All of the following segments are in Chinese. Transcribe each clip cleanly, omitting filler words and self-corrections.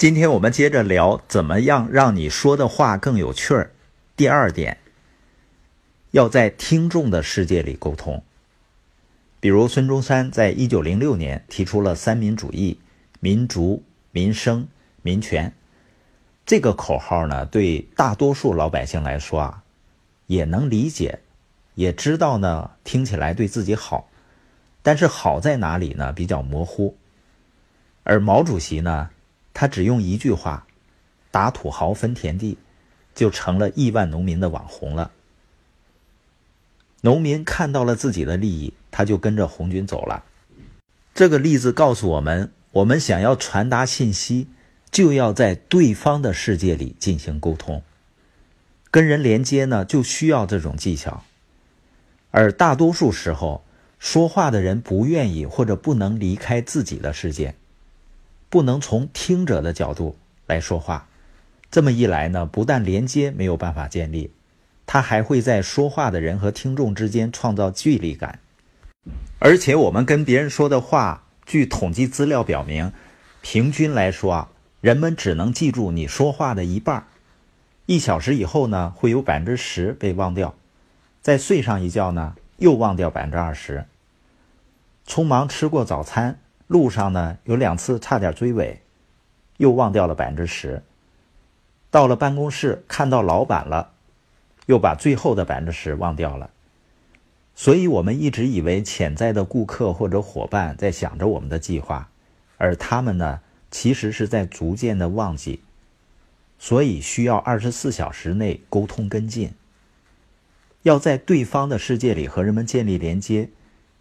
今天我们接着聊怎么样让你说的话更有趣儿。第二点，要在听众的世界里沟通。比如孙中山在1906年提出了三民主义，民主、民生、民权。这个口号呢，对大多数老百姓来说啊，也能理解，也知道呢，听起来对自己好，但是好在哪里呢，比较模糊。而毛主席呢，他只用一句话，打土豪分田地，就成了亿万农民的网红了。农民看到了自己的利益，他就跟着红军走了。这个例子告诉我们，我们想要传达信息，就要在对方的世界里进行沟通。跟人连接呢，就需要这种技巧。而大多数时候，说话的人不愿意或者不能离开自己的世界，不能从听者的角度来说话。这么一来呢，不但连接没有办法建立，他还会在说话的人和听众之间创造距离感。而且我们跟别人说的话，据统计资料表明，平均来说啊，人们只能记住你说话的一半。1小时以后呢，会有10%被忘掉，再睡上一觉呢，又忘掉20%。匆忙吃过早餐，路上呢有2次差点追尾，又忘掉了10%。到了办公室看到老板了，又把最后的10%忘掉了。所以我们一直以为潜在的顾客或者伙伴在想着我们的计划，而他们呢，其实是在逐渐的忘记。所以需要24小时内沟通跟进。要在对方的世界里和人们建立连接，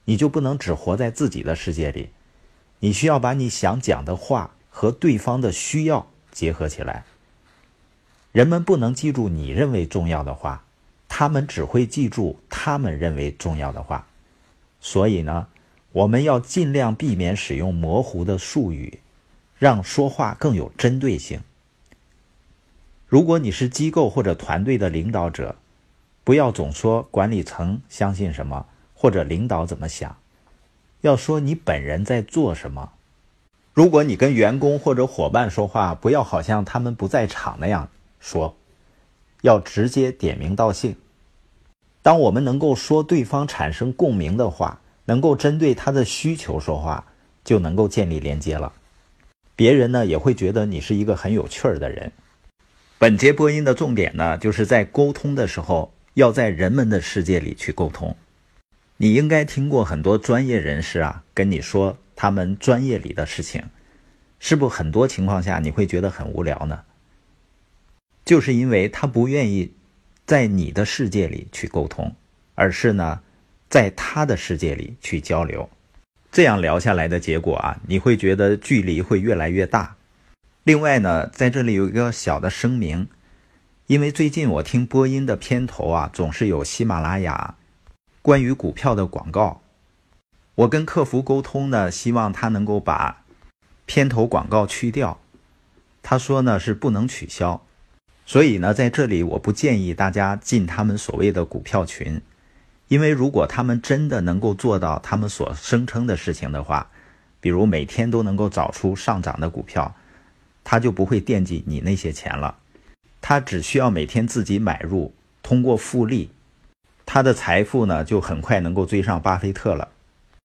你就不能只活在自己的世界里，你需要把你想讲的话和对方的需要结合起来。人们不能记住你认为重要的话，他们只会记住他们认为重要的话。所以呢，我们要尽量避免使用模糊的术语，让说话更有针对性。如果你是机构或者团队的领导者，不要总说管理层相信什么，或者领导怎么想，要说你本人在做什么。如果你跟员工或者伙伴说话，不要好像他们不在场那样说，要直接点名道姓。当我们能够说对方产生共鸣的话，能够针对他的需求说话，就能够建立连接了。别人呢，也会觉得你是一个很有趣儿的人。本节播音的重点呢，就是在沟通的时候，要在人们的世界里去沟通。你应该听过很多专业人士啊，跟你说他们专业里的事情，是不是很多情况下你会觉得很无聊呢？就是因为他不愿意在你的世界里去沟通，而是呢，在他的世界里去交流。这样聊下来的结果啊，你会觉得距离会越来越大。另外呢，在这里有一个小的声明，因为最近我听播音的片头啊，总是有喜马拉雅关于股票的广告。我跟客服沟通呢，希望他能够把片头广告去掉，他说呢是不能取消。所以呢，在这里我不建议大家进他们所谓的股票群，因为如果他们真的能够做到他们所声称的事情的话，比如每天都能够找出上涨的股票，他就不会惦记你那些钱了。他只需要每天自己买入，通过复利，他的财富呢就很快能够追上巴菲特了。